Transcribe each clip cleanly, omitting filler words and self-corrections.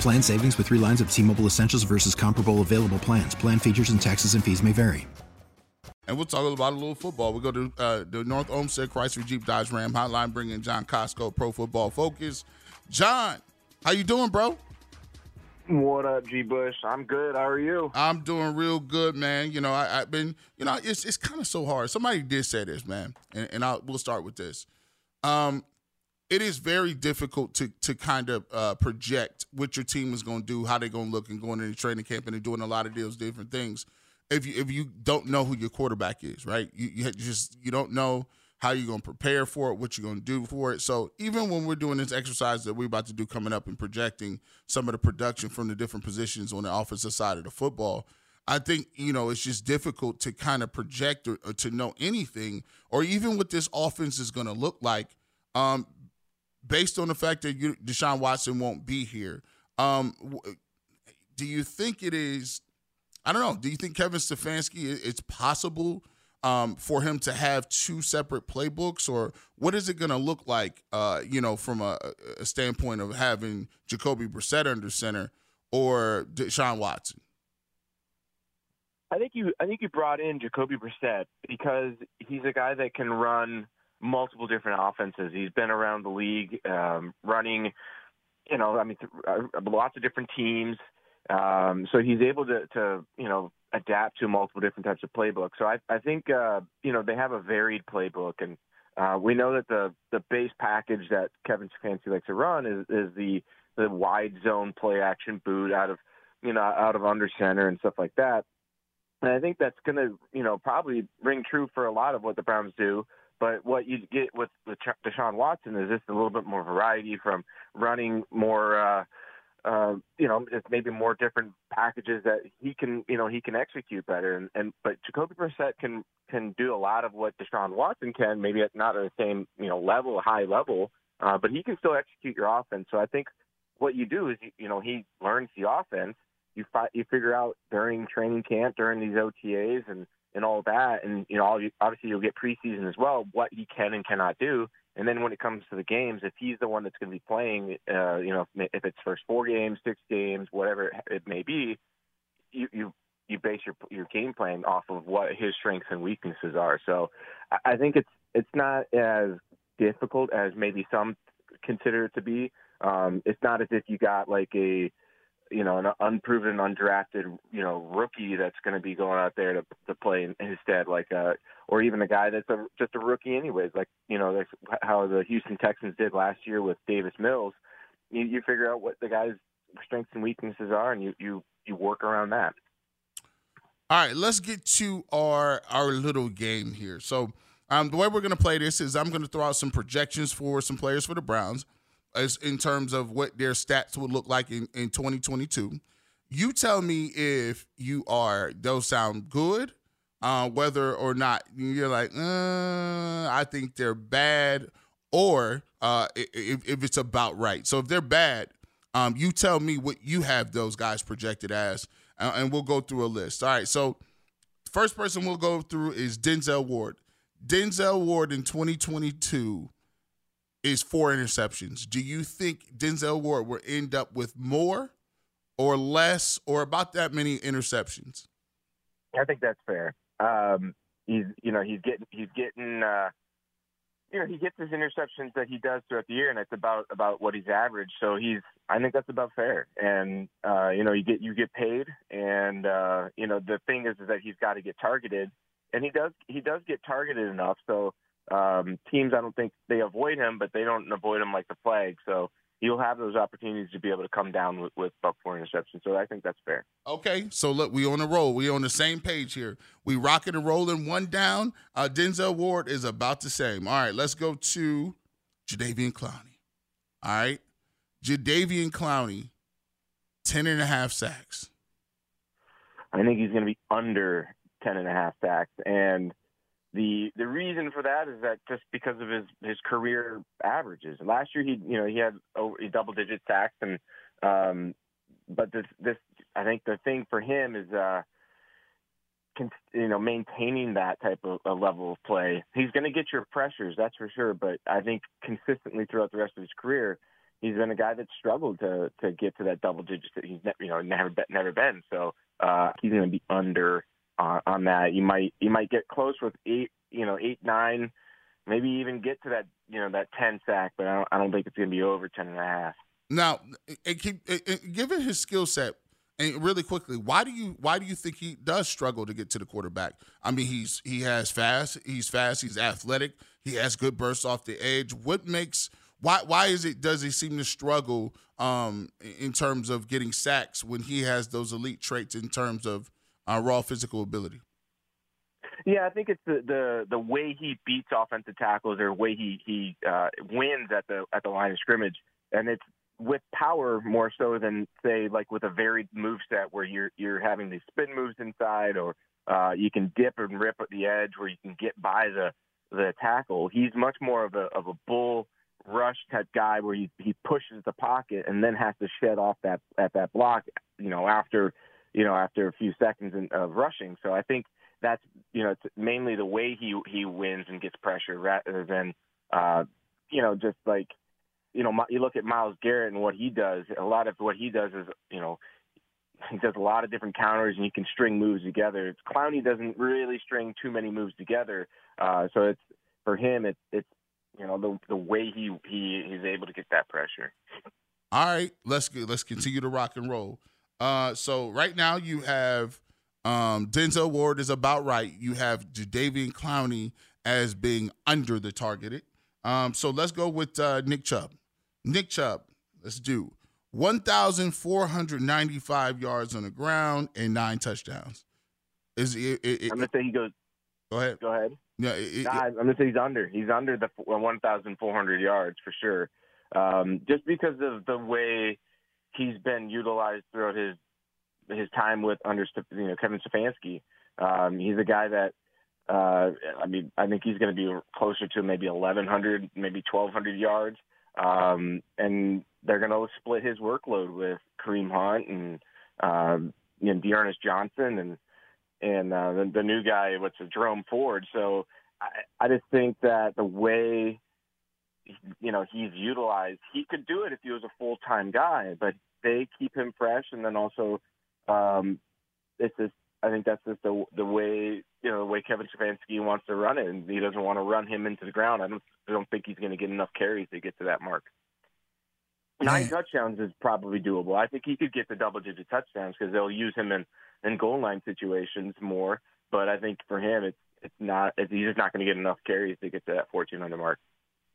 Plan savings with 3 lines of T-Mobile Essentials versus comparable available plans. Plan features and taxes and fees may vary. And we'll talk about a little football. We go to the North Olmsted Chrysler Jeep Dodge Ram hotline, bring in John Kosko, Pro Football Focus. John, how you doing, bro? What up, G. Bush? I'm good. How are you? I'm doing real good, man. You know, I've been, you know, it's kind of so hard. Somebody did say this, man, and we'll start with this. It is very difficult to kind of project what your team is going to do, how they're going to look, and going into training camp and doing a lot of deals, different things. If you don't know who your quarterback is, right? You don't know how you're going to prepare for it, what you're going to do for it. So even when we're doing this exercise that we're about to do coming up and projecting some of the production from the different positions on the offensive side of the football, I think, you know, it's just difficult to kind of project or to know anything or even what this offense is going to look like. Based on the fact that Deshaun Watson won't be here, do you think it is – I don't know. Do you think Kevin Stefanski, it's possible for him to have two separate playbooks? Or what is it going to look like, you know, from a standpoint of having Jacoby Brissett under center or Deshaun Watson? I think you brought in Jacoby Brissett because he's a guy that can run – multiple different offenses. He's been around the league running, you know, I mean, lots of different teams. So he's able to, you know, adapt to multiple different types of playbooks. So I think, you know, they have a varied playbook. And we know that the base package that Kevin Stefanski likes to run is the wide zone play action boot out of under center and stuff like that. And I think that's going to, you know, probably ring true for a lot of what the Browns do. But what you get with Deshaun Watson is just a little bit more variety from running more, you know, maybe more different packages that he can execute better. But Jacoby Brissett can do a lot of what Deshaun Watson can, maybe not at the same, you know, level, high level, but he can still execute your offense. So I think what you do is, you know, he learns the offense. You figure out during training camp, during these OTAs and all that, and, you know, obviously you'll get preseason as well, what he can and cannot do. And then when it comes to the games, if he's the one that's going to be playing, you know, if it's first 4 games, 6 games, whatever it may be, you base your game plan off of what his strengths and weaknesses are. So I think it's not as difficult as maybe some consider it to be. It's not as if you got like a, you know, an unproven, undrafted, you know, rookie that's going to be going out there to play in his stead, like, or even a guy that's just a rookie anyways, like, you know, that's how the Houston Texans did last year with Davis Mills. You figure out what the guy's strengths and weaknesses are, and you work around that. All right, let's get to our little game here. So the way we're going to play this is I'm going to throw out some projections for some players for the Browns, in terms of what their stats would look like in 2022. You tell me if those sound good, whether or not you're like, I think they're bad, or if it's about right. So if they're bad, you tell me what you have those guys projected as, and we'll go through a list. All right, so first person we'll go through is Denzel Ward. Denzel Ward in 2022 is 4 interceptions. Do you think Denzel Ward will end up with more or less or about that many interceptions? I think that's fair. He gets his interceptions that he does throughout the year, and it's about what he's averaged. So I think that's about fair. And you know, you get paid, and you know, the thing is that he's got to get targeted. and he does get targeted enough. So teams, I don't think they avoid him, but they don't avoid him like the flag. So you'll have those opportunities to be able to come down with up for interception. So I think that's fair. Okay, so look, we on a roll. We on the same page here. We rocking and rolling. One down. Denzel Ward is about the same. All right, let's go to Jadeveon Clowney. All right, Jadeveon Clowney, 10.5 sacks. I think he's going to be under 10.5 sacks, and the reason for that is that just because of his career averages. Last year he had double digit sacks, and but this I think the thing for him is maintaining that type of a level of play. He's going to get your pressures, that's for sure, but I think consistently throughout the rest of his career, he's been a guy that struggled to get to that double digits that he's never been. So he's going to be under on that. You might get close with 8, 9, maybe even get to that that 10 sack, but I don't think it's going to be over 10.5. Now, given his skill set, and really quickly, why do you think he does struggle to get to the quarterback? I mean, he's fast, he's athletic, he has good bursts off the edge. What makes Why is it? Does he seem to struggle in terms of getting sacks when he has those elite traits in terms of raw physical ability? Yeah, I think it's the way he beats offensive tackles, or way he wins at the line of scrimmage, and it's with power more so than say like with a varied moveset where you're having these spin moves inside, or you can dip and rip at the edge where you can get by the tackle. He's much more of a bull rush type guy where he pushes the pocket and then has to shed off that block, after a few seconds of rushing. So I think that's it's mainly the way he wins and gets pressure rather than you look at Myles Garrett and what he does. A lot of what he does is he does a lot of different counters and he can string moves together. Clowney doesn't really string too many moves together, so it's for him it's. The way he's able to get that pressure. All right, let's continue to rock and roll. So right now you have Denzel Ward is about right. You have Jadeveon Clowney as being under the targeted. So let's go with Nick Chubb. Nick Chubb, let's do 1,495 yards on the ground and 9 touchdowns. I'm gonna say he goes. Go ahead. Yeah, I'm going to say he's under. He's under the 1,400 yards for sure, just because of the way he's been utilized throughout his time with under Kevin Stefanski. He's a guy that I think he's going to be closer to maybe 1,100, maybe 1,200 yards, and they're going to split his workload with Kareem Hunt and Dearness Johnson and the new guy, Jerome Ford. So I just think that the way, he's utilized, he could do it if he was a full-time guy, but they keep him fresh. And then also, I think that's just the way, the way Kevin Stefanski wants to run it, and he doesn't want to run him into the ground. I don't think he's going to get enough carries to get to that mark. 9 touchdowns is probably doable. I think he could get the double-digit touchdowns because they'll use him in goal line situations more. But I think for him, he's just not going to get enough carries to get to that 1,400 mark.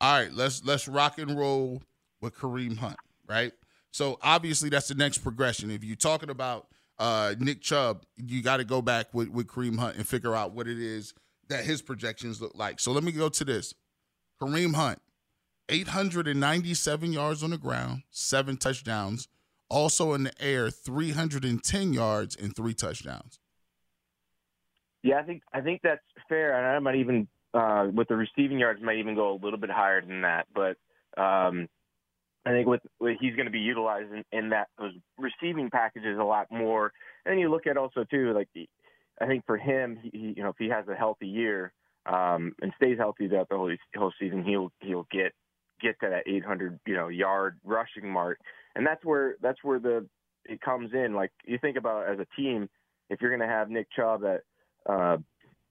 All right, let's rock and roll with Kareem Hunt, right? So obviously that's the next progression. If you're talking about Nick Chubb, you got to go back with Kareem Hunt and figure out what it is that his projections look like. So let me go to this. Kareem Hunt, 897 yards on the ground, 7 touchdowns. Also in the air, 310 yards and 3 touchdowns. Yeah, I think that's fair, and I might even with the receiving yards might even go a little bit higher than that. But I think with he's going to be utilized in that those receiving packages a lot more. And you look at also too, like I think for him, he if he has a healthy year and stays healthy throughout the whole season, he'll get to that 800 yard rushing mark. And that's where it comes in. Like you think about as a team, if you're going to have Nick Chubb at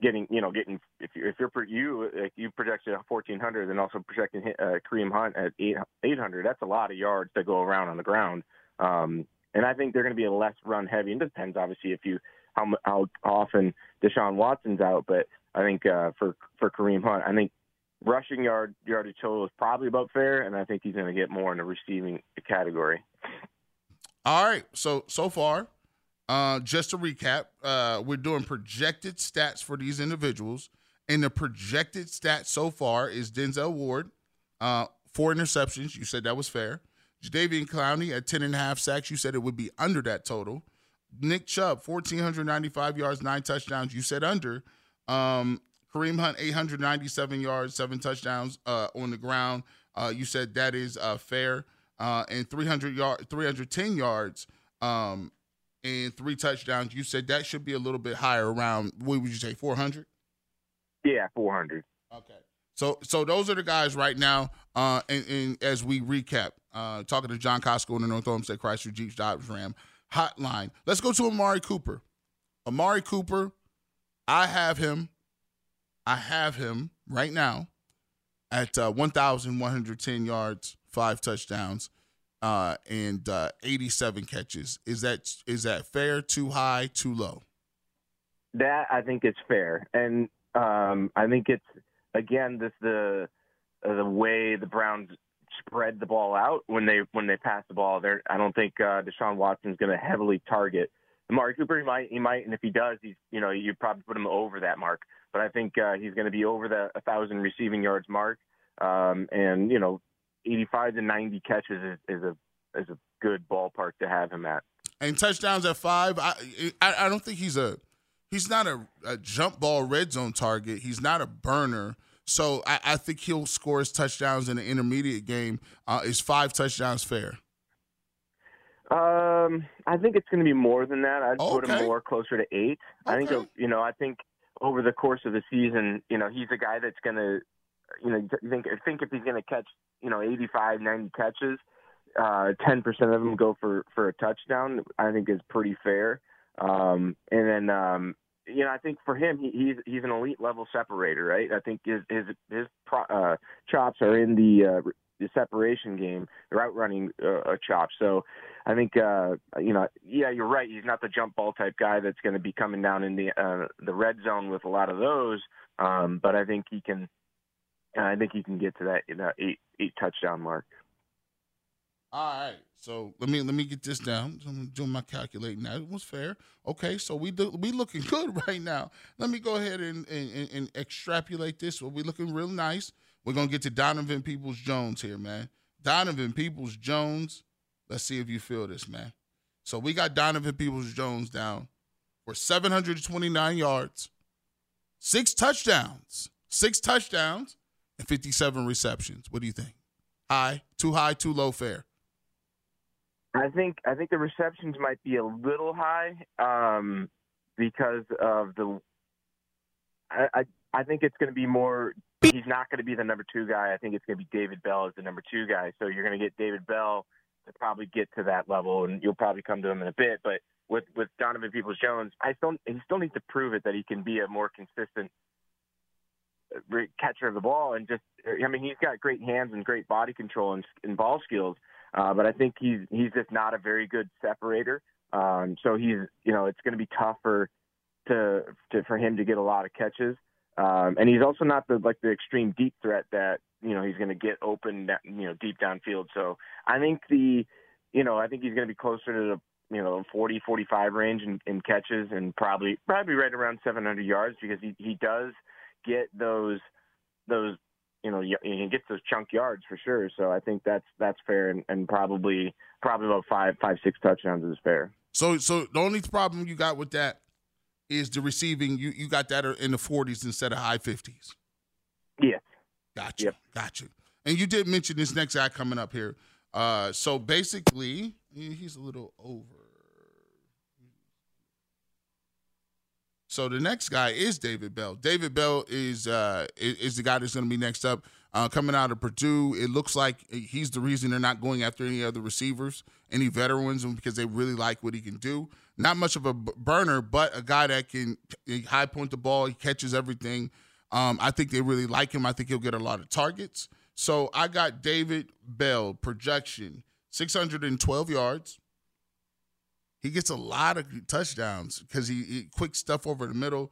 getting if you projected 1,400, then also projecting Kareem Hunt at 800, that's a lot of yards to go around on the ground. And I think they're going to be a less run heavy. It depends obviously if you how often Deshaun Watson's out, but I think for Kareem Hunt, I think rushing yardage total is probably about fair, and I think he's going to get more in the receiving category. All right, so far, just to recap, we're doing projected stats for these individuals, and the projected stats so far is Denzel Ward, 4 interceptions. You said that was fair. Jadeveon Clowney at 10.5 sacks. You said it would be under that total. Nick Chubb, 1,495 yards, 9 touchdowns. You said under. Kareem Hunt, 897 yards, 7 touchdowns on the ground. You said that is fair. And 310 yards and 3 touchdowns. You said that should be a little bit higher, around, what would you say, 400? Yeah, 400. Okay. So those are the guys right now. And as we recap, talking to John Kosko in the North Olmsted Chrysler Jeep Dodge Ram hotline. Let's go to Amari Cooper. Amari Cooper, I have him. I have him right now at 1,110 yards, 5 touchdowns, and 87 catches. Is that fair, too high, too low? That, I think it's fair. And I think it's, again, this the way the Browns spread the ball out when they pass the ball. I don't think Deshaun Watson's going to heavily target Amari Cooper. He might, and if he does, you probably put him over that mark. But I think he's going to be over the 1,000 receiving yards mark, and 85 to 90 catches is a good ballpark to have him at. And touchdowns at 5. I don't think he's not a jump ball red zone target. He's not a burner. So I think he'll score his touchdowns in the intermediate game. Is 5 touchdowns fair? I think it's going to be more than that. I'd put him more closer to 8. Okay. I think over the course of the season, he's a guy that's going to, I think if he's going to catch, 85, 90 catches, 10% of them go for a touchdown, I think is pretty fair. I think for him, he's an elite level separator, right? I think his chops are in the separation game, the route running chops. So I think you're right. He's not the jump ball type guy that's going to be coming down in the red zone with a lot of those. But I think he can get to that eight touchdown mark. All right. So let me get this down. I'm doing my calculating now. It was fair. Okay, so we looking good right now. Let me go ahead and extrapolate this. We're looking real nice. We're going to get to Donovan Peoples-Jones here, man. Donovan Peoples-Jones, let's see if you feel this, man. So we got Donovan Peoples-Jones down for 729 yards, 6 touchdowns, and 57 receptions. What do you think? High, too low, fair? I think the receptions might be a little high because of the. I think it's going to be more. He's not going to be the number 2 guy. I think it's going to be David Bell as the number 2 guy. So you're going to get David Bell to probably get to that level, and you'll probably come to him in a bit. But with Donovan Peoples-Jones, he still needs to prove it that he can be a more consistent catcher of the ball, and he's got great hands and great body control and ball skills. But I think he's just not a very good separator. So he's, it's going to be tougher for him to get a lot of catches. And he's also not the extreme deep threat that, he's going to get open, deep downfield. So I think I think he's going to be closer to the, 40, 45 range in catches, and probably right around 700 yards, because he does get those, he gets those chunk yards for sure. So I think that's fair, and probably about 5, 6 touchdowns is fair. So the only problem you got with that is the receiving. You got that in the 40s instead of high 50s. Yeah. Gotcha. Yep. Gotcha. And you did mention this next guy coming up here. So basically, he's a little over. So the next guy is David Bell. David Bell is the guy that's going to be next up, coming out of Purdue. It looks like he's the reason they're not going after any other receivers, any veterans, because they really like what he can do. Not much of a burner, but a guy that can high point the ball. He catches everything. I think they really like him. I think he'll get a lot of targets. So I got David Bell projection, 612 yards, He gets a lot of touchdowns because he quick stuff over the middle.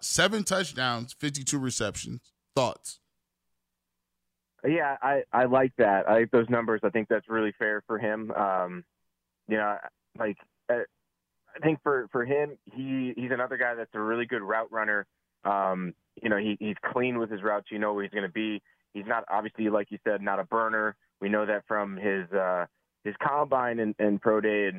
7 touchdowns, 52 receptions. Thoughts? Yeah, I like that. I like those numbers. I think that's really fair for him. You know, like I think for him, he's another guy that's a really good route runner. You know, he's clean with his routes. You know where he's going to be. He's not, obviously, like you said, not a burner. We know that from his combine and pro day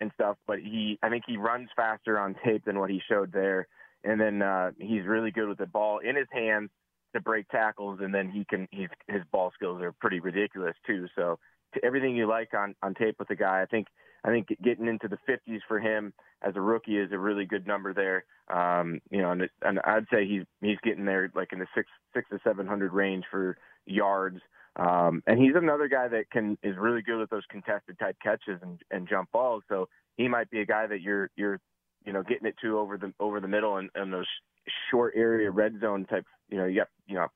and stuff. But I think he runs faster on tape than what he showed there. And then he's really good with the ball in his hands to break tackles, and then his ball skills are pretty ridiculous too. So to everything you like on tape with the guy, I think getting into the 50s for him as a rookie is a really good number there. You know, and I'd say he's getting there like in the 600 to 700 range for yards. And he's another guy that is really good with those contested type catches and jump balls. So he might be a guy that you're you know, getting it to over the middle and those short area red zone type, you know, you got, you know,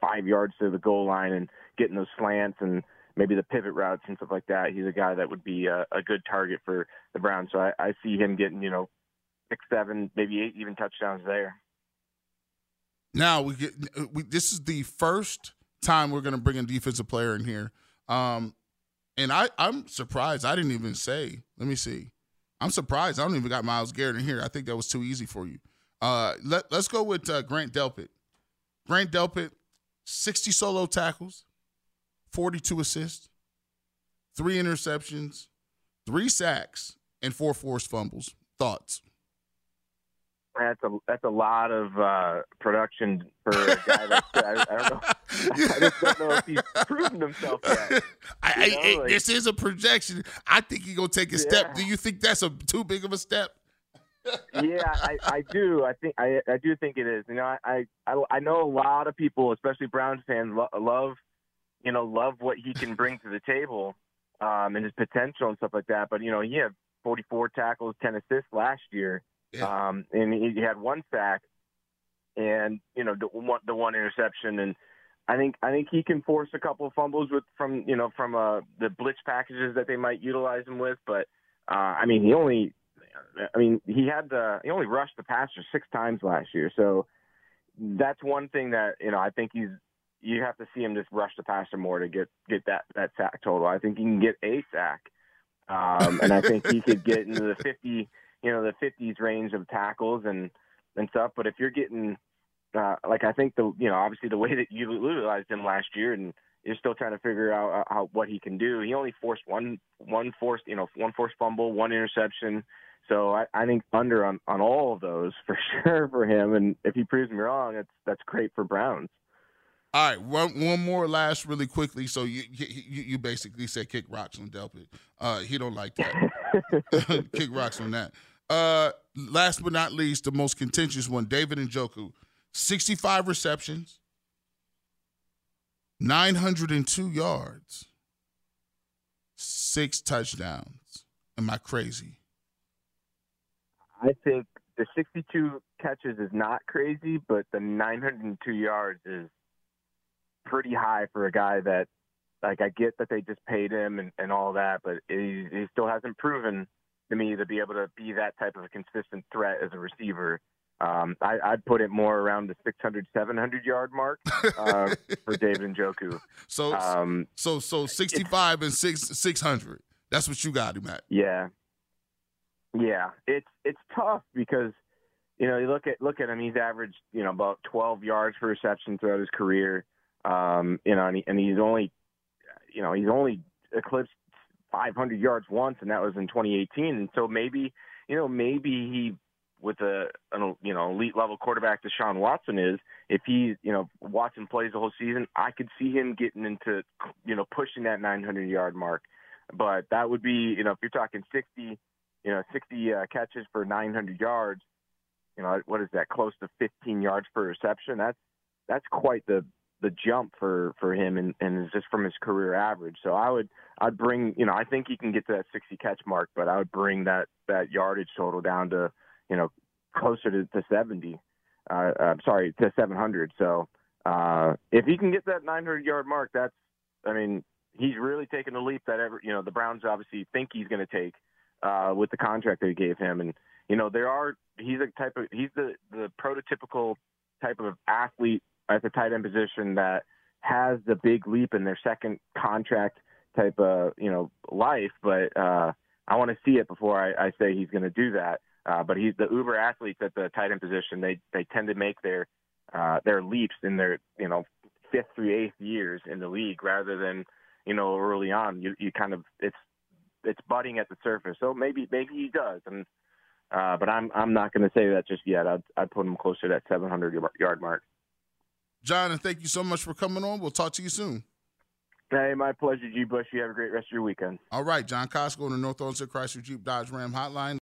5 yards to the goal line and getting those slants and maybe the pivot routes and stuff like that. He's a guy that would be a good target for the Browns. So I see him getting, you know, 6, 7, maybe 8 even touchdowns there. Now this is the first time we're going to bring a defensive player in here. And I'm surprised. I didn't even say, let me see. I'm surprised. I don't even got Myles Garrett in here. I think that was too easy for you. Let's go with Grant Delpit. Grant Delpit, 60 solo tackles, 42 assists, 3 interceptions, 3 sacks, and 4 forced fumbles. Thoughts? That's a lot of production for a guy that I don't know. I just don't know if he's proven himself yet. This is a projection. I think he's gonna take a step. Do you think that's too big of a step? Yeah, I do. I think I do think it is. You know, I know a lot of people, especially Browns fans, love what he can bring to the table, and his potential and stuff like that. But you know, he had 44 tackles, 10 assists last year. Yeah. And he had 1 sack and, you know, the one interception. And I think he can force a couple of fumbles from the blitz packages that they might utilize him with. But, he only rushed the passer 6 times last year. So that's one thing that, you know, I think you have to see him just rush the passer more to get that sack total. I think he can get a sack. And I think he could get into the 50, you know, the 50s range of tackles and stuff. But if you're getting, I think obviously the way that you utilized him last year, and you're still trying to figure out what he can do. He only forced one forced fumble, 1 interception. So I think under on all of those for sure for him. And if he proves me wrong, that's great for Browns. All right, one more last really quickly. So you basically said kick rocks on Delpit. He don't like that. Kick rocks on that. Last but not least, the most contentious one, David Njoku, 65 receptions, 902 yards, 6 touchdowns. Am I crazy? I think the 62 catches is not crazy, but the 902 yards is pretty high for a guy that, like, I get that they just paid him and all that, but he still hasn't proven to me to be able to be that type of a consistent threat as a receiver. I'd put it more around the 600, 700-yard mark for David Njoku. So 65 and 600. That's what you got him at. Yeah. Yeah. It's tough because, you know, you look at him, he's averaged, you know, about 12 yards per reception throughout his career. You know, and he's only eclipsed 500 yards once, and that was in 2018. And so maybe he, with an elite level quarterback Deshaun Watson is, if he, you know, Watson plays the whole season, I could see him getting into, you know, pushing that 900 yard mark. But that would be, you know, if you're talking 60 catches for 900 yards, you know, what is that, close to 15 yards per reception? That's quite the jump for him, and it's just from his career average. So I'd bring, you know, I think he can get to that 60 catch mark, but I would bring that yardage total down to, you know, closer to 700. So if he can get that 900 yard mark, that's, I mean, he's really taking the leap that the Browns obviously think he's going to take. with the contract they gave him. And, you know, he's the prototypical type of athlete at the tight end position that has the big leap in their second contract type of, you know, life. But I want to see it before I say he's going to do that. But he's the uber athletes at the tight end position. They tend to make their leaps in their, you know, fifth through eighth years in the league rather than, you know, early on. You kind of it's budding at the surface. So maybe he does. And but I'm not going to say that just yet. I'd put him closer to that 700-yard mark. John, and thank you so much for coming on. We'll talk to you soon. Hey, my pleasure, G. Bush. You have a great rest of your weekend. All right, John Kosko on the North Olmsted Chrysler Jeep Dodge Ram Hotline.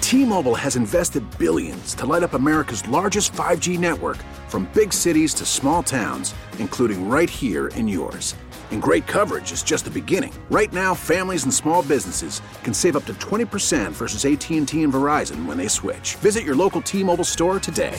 T-Mobile has invested billions to light up America's largest 5G network, from big cities to small towns, including right here in yours. And great coverage is just the beginning. Right now, families and small businesses can save up to 20% versus AT&T and Verizon when they switch. Visit your local T-Mobile store today.